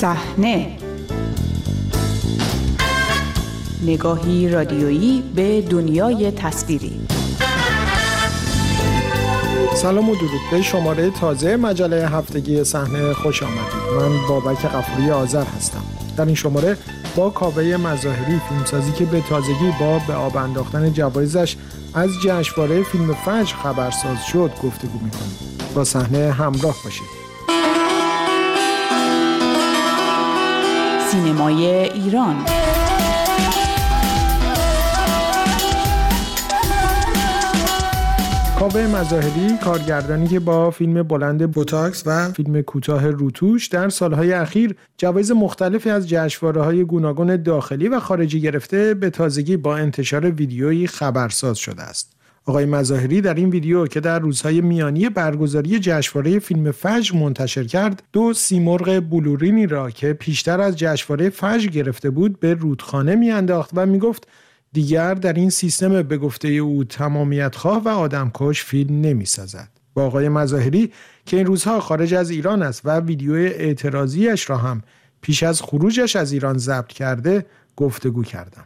صحنه، نگاهی رادیویی به دنیای تصویری. سلام و درود. به شماره تازه مجله هفتگی صحنه خوش آمدید. من بابک قفری آذر هستم. در این شماره با کاوه مظاهری، فیلمسازی که به تازگی به آب انداختن جوایزش از جشنواره فیلم فجر خبرساز شد، گفتگو می‌کنیم. با صحنه همراه باشید. سینمای ایران، کاوه مظاهری، کارگردانی که با فیلم بلند بوتاکس و فیلم کوتاه روتوش در سالهای اخیر جوایز مختلفی از جشنواره‌های گوناگون داخلی و خارجی گرفته، به تازگی با انتشار ویدیویی خبرساز شده است. آقای مظاهری در این ویدیو که در روزهای میانی برگزاری جشنواره فیلم فجر منتشر کرد، دو سیمرغ بلورینی را که پیشتر از جشنواره فجر گرفته بود به رودخانه میانداخت و میگفت دیگر در این سیستم به گفته او تمامیت‌خواه و آدمکش فیلم نمیسازد. با آقای مظاهری که این روزها خارج از ایران است و ویدیو اعتراضیش را هم پیش از خروجش از ایران ضبط کرده گفتگو کردم.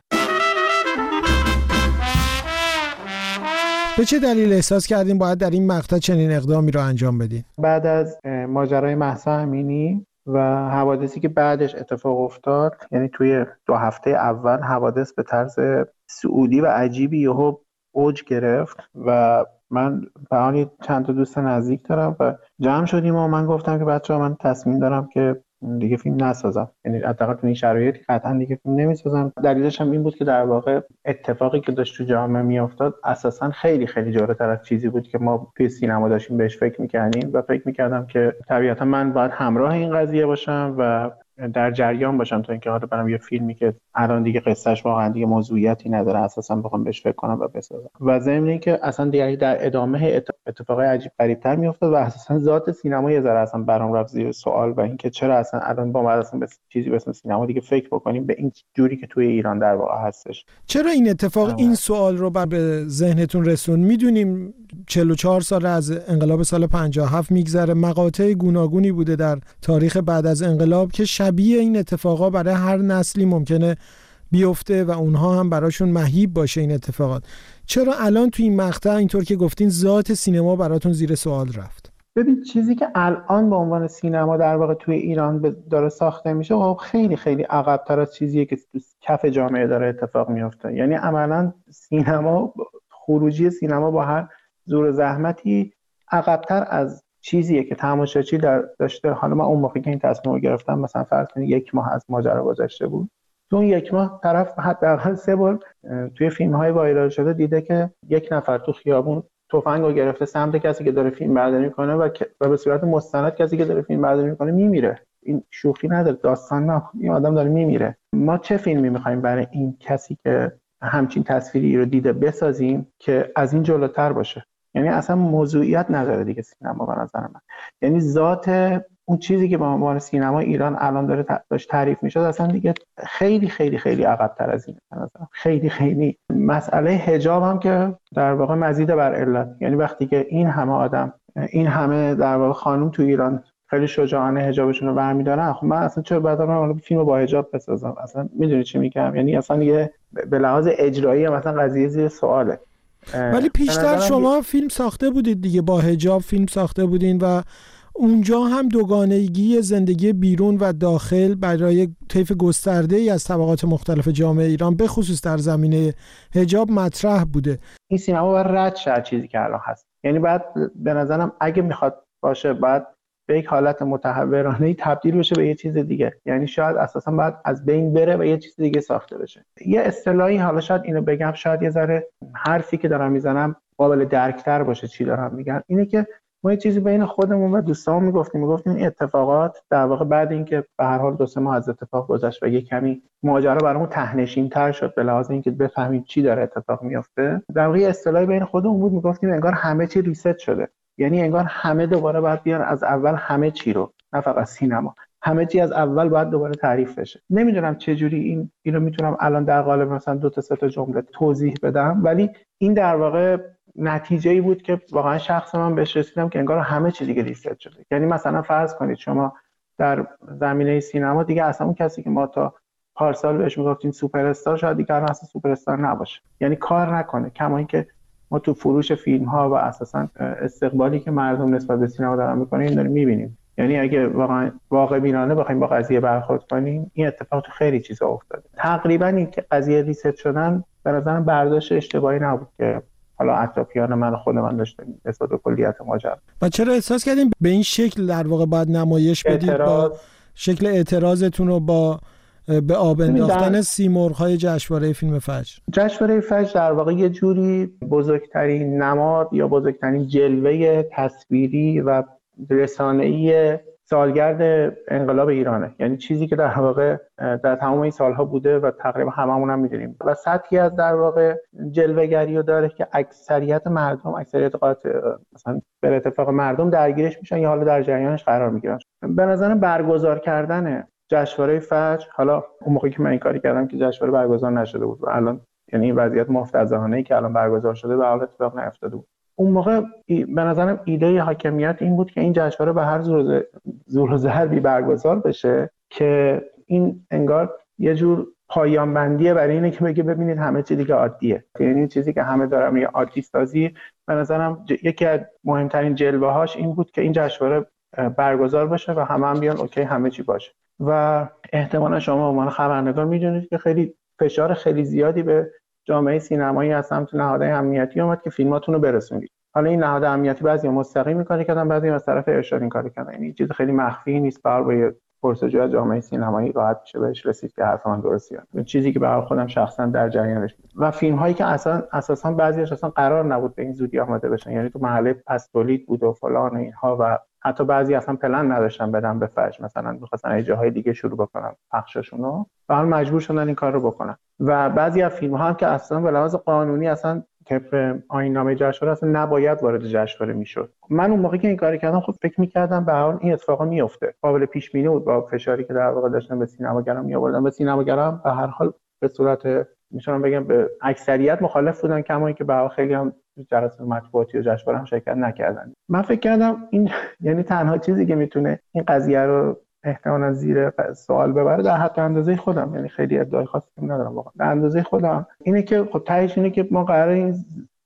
به چه دلیل احساس کردین باید در این مقطع چنین اقدامی را انجام بدین؟ بعد از ماجرای مهسا امینی و حوادثی که بعدش اتفاق افتاد، یعنی توی 2 هفته اول حوادث به طرز سعودی و عجیبی یهو اوج گرفت و من به حال چند تا دوست نزدیک دارم و جمع شدیم و من گفتم که بچه‌ها من تصمیم دارم که دیگه فیلم نسازم، یعنی حداقل تو این شرایط قطعا دیگه فیلم نمیسازم. دلیلش هم این بود که در واقع اتفاقی که داشت تو جامعه میافتاد اساسا خیلی خیلی جلوتر از چیزی بود که ما توی سینما داشتیم بهش فکر میکردیم و فکر میکردم که طبیعتا من باید همراه این قضیه باشم و در جریان باشم تا اینکه حالا برام یه فیلمی که الان دیگه قصهش واقعا دیگه موضوعیتی نداره اساسا بخوام بهش فکر کنم و بسازم. و ضمن اینکه اصلا دیگه در ادامه اتفاقای عجیب غریب‌تر میافتاد و اساسا ذات سینما یه ذره اصلا برام رفت زیر سوال و اینکه چرا اصلا الان با ما اصلا به چیزی به اسم سینما دیگه فکر بکنیم به این جوری که توی ایران در واقع هستش. چرا این اتفاق این سوال رو به ذهنتون رسون؟ میدونیم 44 سال از انقلاب سال 57 میگذره، مقاطع گوناگونی بوده در تاریخ بعد از انقلاب که شبیه این اتفاقا برای هر نسلی ممکنه بیفته و اونها هم براشون مهیب باشه این اتفاقات. چرا الان تو این مقطع اینطور که گفتین ذات سینما براتون زیر سوال رفت؟ ببین چیزی که الان به عنوان سینما در واقع توی ایران داره ساخته میشه خب خیلی خیلی عقب‌تر از چیزیه که تو کف جامعه داره اتفاق میفته. یعنی عملاً سینما، خروجی سینما با هر زور زحمتی عقب‌تر از چیزیه که تماشاچی داشته. حالا من اون موقعی که این تصمیم رو گرفتم مثلا فرض کنید 1 ماه از ماجرا گذشته بود. تو اون 1 ماه طرف حداقل 3 بار توی فیلم‌های وایرال شده دیده که یک نفر تو خیابون تفنگ رو گرفته سمت کسی که داره فیلم برداری می‌کنه و به صورت مستند کسی که داره فیلم برداری می‌کنه می‌میره. این شوخی نداره، داستان نه، این آدم داره می‌میره. ما چه فیلمی می‌خوایم برای این کسی که همچین تصویری رو دیده بسازیم که از این جلوتر باشه؟ یعنی اصلا موضوعیت نداره دیگه سینما به نظر من. یعنی ذات اون چیزی که به عنوان سینما ایران الان داشت تعریف میشد اصلا دیگه خیلی خیلی خیلی عقب‌تر از اینه به نظر. خیلی خیلی مسئله حجاب هم که در واقع مزید بر علت، یعنی وقتی که این همه آدم، این همه در واقع خانم تو ایران خیلی شجاعانه حجابشون رو برمی‌دارن، خب من اصلا چرا بعدا من فیلمو با حجاب بسازم؟ اصلا میدونی چی میگم؟ یعنی اصلا دیگه به لحاظ اجرایی مثلا قضیه زیر سواله. ولی پیشتر شما فیلم ساخته بودید دیگه، با حجاب فیلم ساخته بودین و اونجا هم دوگانگی زندگی بیرون و داخل برای طیف گسترده‌ای از طبقات مختلف جامعه ایران به خصوص در زمینه حجاب مطرح بوده. این سینما باید رد شه چیزی که الان هست. یعنی باید به نظرم اگه میخواد باشه باید به یک حالت متحورانه‌ای تبدیل بشه به یه چیز دیگه. یعنی شاید اساساً باید از بین بره و یه چیز دیگه ساخته بشه. یه اصطلاحی، حالا شاید اینو بگم، شاید یه ذره حرفی که دارم میزنم قابل درکتر باشه چی دارم میگم، اینه که ما یه چیزی بین خودمون و دوستامون میگفتیم این اتفاقات در واقع بعد اینکه به هر حال 2-3 ماه از اتفاق گذشت و یه کمی ماجرا برامون ته‌نشین‌تر شد به لحاظ اینکه بفهمیم چی داره اتفاق میفته، در واقع اصطلاحی بین خودمون بود میگفتیم انگار همه چی ریست شده. یعنی انگار همه دوباره باید بیان از اول همه چی رو، نه فقط سینما، همه چی از اول باید دوباره تعریف بشه. نمیدونم چه جوری اینو میتونم الان در قالب مثلا 2-3 تا جمله توضیح بدم، ولی این در واقع نتیجه‌ای بود که واقعا شخص من بهش رسیدم که انگار همه چی دیگه ریست شده. یعنی مثلا فرض کنید شما در زمینه سینما دیگه اصلا اون کسی که ما تا پارسال بهش میگفتیم سوپر استار شاید دیگه اصلا سوپر استار نباشه، یعنی کار نکنه. کما اینکه ما تو فروش فیلم ها و اساسا استقبالی که مردم نسبت به سینما دارن میکنن این داریم میبینیم. یعنی اگه واقعا واقع بینانه بخوایم با قضیه برخورد کنیم، این اتفاق تو خیلی چیزا افتاده. تقریبا این که قضیه ریست شدن به نظر من برداشت اشتباهی نبود که حالا اطرافیان من و خود من داشتم نسبت به کلیت ماجرا. و چرا احساس کردیم به این شکل در واقع باید نمایش بدید با شکل اعتراضتون رو با به آب انداختن سیمرغ‌های جشنواره فیلم فجر؟ جشنواره فجر در واقع یه جوری بزرگترین نماد یا بزرگترین جلوه تصویری و رسانه‌ای سالگرد انقلاب ایرانه، یعنی چیزی که در واقع در تمام این سالها بوده و تقریبا هممون هم می‌دونیم و سطحی از در واقع جلوه‌گری رو داره که اکثریت مردم، اکثریت قاطع مثلا به اتفاق مردم درگیرش میشن یا حالا در جریانش قرار می‌گیرن. به نظر برگزار کردن جشنواره فجر، حالا اون موقعی که من این کاری کردم که جشنواره برگزار نشده بود و الان یعنی این وضعیت مفتضحانه‌ای که الان برگزار شده به حال اتفاق نیفتاده بود. اون موقع به نظرم ایده حاکمیت این بود که این جشنواره به هر زور و ضربی برگزار بشه که این انگار یه جور پایان بندیه برای اینه که بگه ببینید همه چی دیگه عادیه. یعنی چیزی که همه دارن یه عادی سازی، به نظرم یکی از مهمترین جلوه‌هاش این بود که این جشنواره برگزار بشه و همه هم بیان اوکی همه چی باشه. و احتمالا شما به عنوان خبرنگار میدونید که خیلی فشار خیلی زیادی به جامعه سینمایی از سمت نهادهای امنیتی اومد که فیلماتون رو برسونید. حالا این نهاد امنیتی بعضی مستقیم می‌کنه کردن، بعضی از طرف ارشاد این کارو کردن. یعنی چیز خیلی مخفی نیست، برای پرسجوی از جامعه سینمایی راحت میشه بهش رسید که حرف من درسته. این چیزی که برای خودم شخصا در جریانش و فیلم‌هایی که اساساً بعضی‌هاش اصلا قرار نبود به این زودی آماده بشن، یعنی تو محله پس تولید بود و فلان و اینها و حتی بعضی اصلا پلن نداشتن بدن به فجر، مثلا می‌خواستن از جاهای دیگه شروع بکنن پخششونو و حالا مجبور شدن این کار رو بکنن. و بعضی از فیلم‌ها هم که اصلا به لحاظ قانونی اصلا طبق آیین‌نامه جشنواره اصلا نباید وارد جشنواره میشد. من اون موقعی که این کارو کردم خب فکر می‌کردم به هر حال این اتفاقا میفته، قابل پیش بینی بود با فشاری که در واقع داشتن به سینماگرام می‌آوردن. به سینماگرام به هر حال به صورت می‌تونم بگم به اکثریت مخالف بودن، کما اینکه به خیلی هم جلسات مطبوعاتی و جشنواره هم شرکت نکردن. من فکر کردم این یعنی تنها چیزی که میتونه این قضیه رو احتمالاً زیر سوال ببره در حد اندازه خودم، یعنی خیلی ادعای خاصی ندارم واقعا، در اندازه خودم اینه که خب تهش اینه که ما قراره این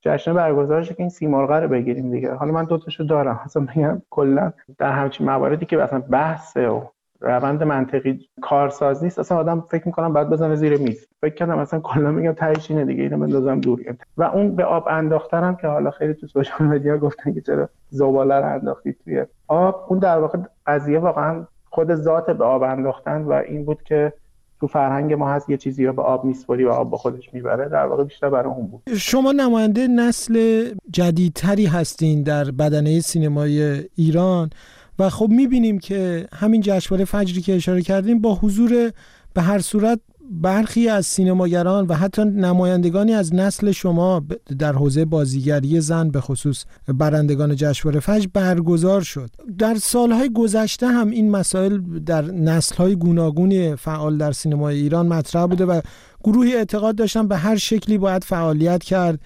جشنواره برگزار شه که این سیمرغ رو بگیریم دیگه. حالا من دو تاشو دارم، مثلا میگم کلا در همچین مواردی که مثلا بحث و روند منطقی کارساز نیست اصلا آدم فکر میکنم باید بزنه زیر میز. فکر کردم اصلا کلا میگم تهش اینه دیگه، اینو بندازم دور. و اون به آب انداختنم که حالا خیلی تو سوشال مدیا گفتن که چرا زباله رو انداختی توی آب، اون در واقع قضیه واقعا خود ذات به آب انداختن و این بود که تو فرهنگ ما هست یه چیزی رو به آب میسپاری و آب به خودش میبره، در واقع بیشتر برای اون بود. شما نماینده نسل جدیدتری هستین در بدنه سینمای ایران و خب میبینیم که همین جشنواره فجری که اشاره کردیم با حضور به هر صورت برخی از سینماگران و حتی نمایندگانی از نسل شما در حوزه بازیگری زن به خصوص برندگان جشنواره فجر برگزار شد. در سالهای گذشته هم این مسائل در نسلهای گوناگونی فعال در سینمای ایران مطرح بوده و گروهی اعتقاد داشتن به هر شکلی باید فعالیت کرد.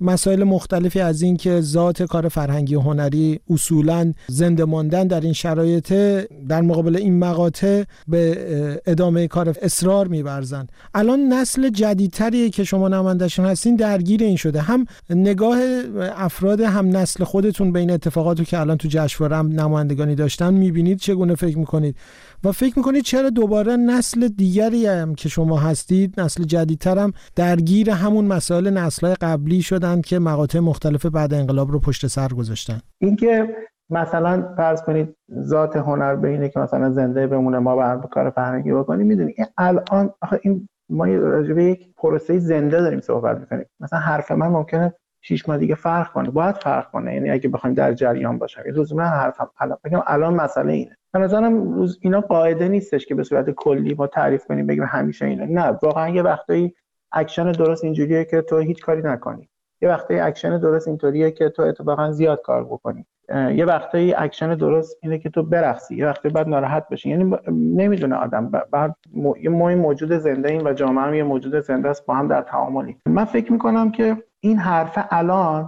مسائل مختلفی از این که ذات کار فرهنگی و هنری اصولاً زنده ماندن در این شرایط در مقابل این مقاطع به ادامه کار اصرار می‌ورزن. الان نسل جدیدتری که شما نماینده‌شون هستین درگیر این شده، هم نگاه افراد هم نسل خودتون به این اتفاقاتی که الان تو جشنواره نمایندگانی داشتن می‌بینید چگونه فکر می‌کنید و فکر می‌کنید چرا دوباره نسل دیگری هم که شما هستید نسل جدیدتر هم درگیر همون مسائل نسل‌های قبلی شدن که مقاطع مختلف بعد انقلاب رو پشت سر گذاشتن؟ اینکه مثلا فرض کنید ذات هنر به اینه که مثلا زنده بمونه ما به کار فرهنگی بکنیم. میدونی الان آخه این ما راجع به یک پروسه زنده داریم صحبت میکنیم، مثلا حرف من ممکنه 6 ماه دیگه فرق کنه، باید فرق کنه، یعنی اگه بخوایم در جریان باشیم. لزوما حرفم الان مسئله اینه. به نظرم روز اینا قاعده نیستش که به صورت کلی ما تعریف کنیم بگیم همیشه اینه. نه واقعا یه وقتایی اکشن درست اینجوریه که تو هیچ کاری نکنی، یه وقتایی اکشن درست اینطوریه که تو اتفاقا زیاد کار بکنی، یه وقتایی اکشن درست اینه که تو برقصی، یه وقتایی بعد ناراحت بشی. یعنی نمیدونه آدم ما این موجود زنده ایم و جامعه هم یه موجود زنده است، با هم در تعاملی. من فکر میکنم که این حرف الان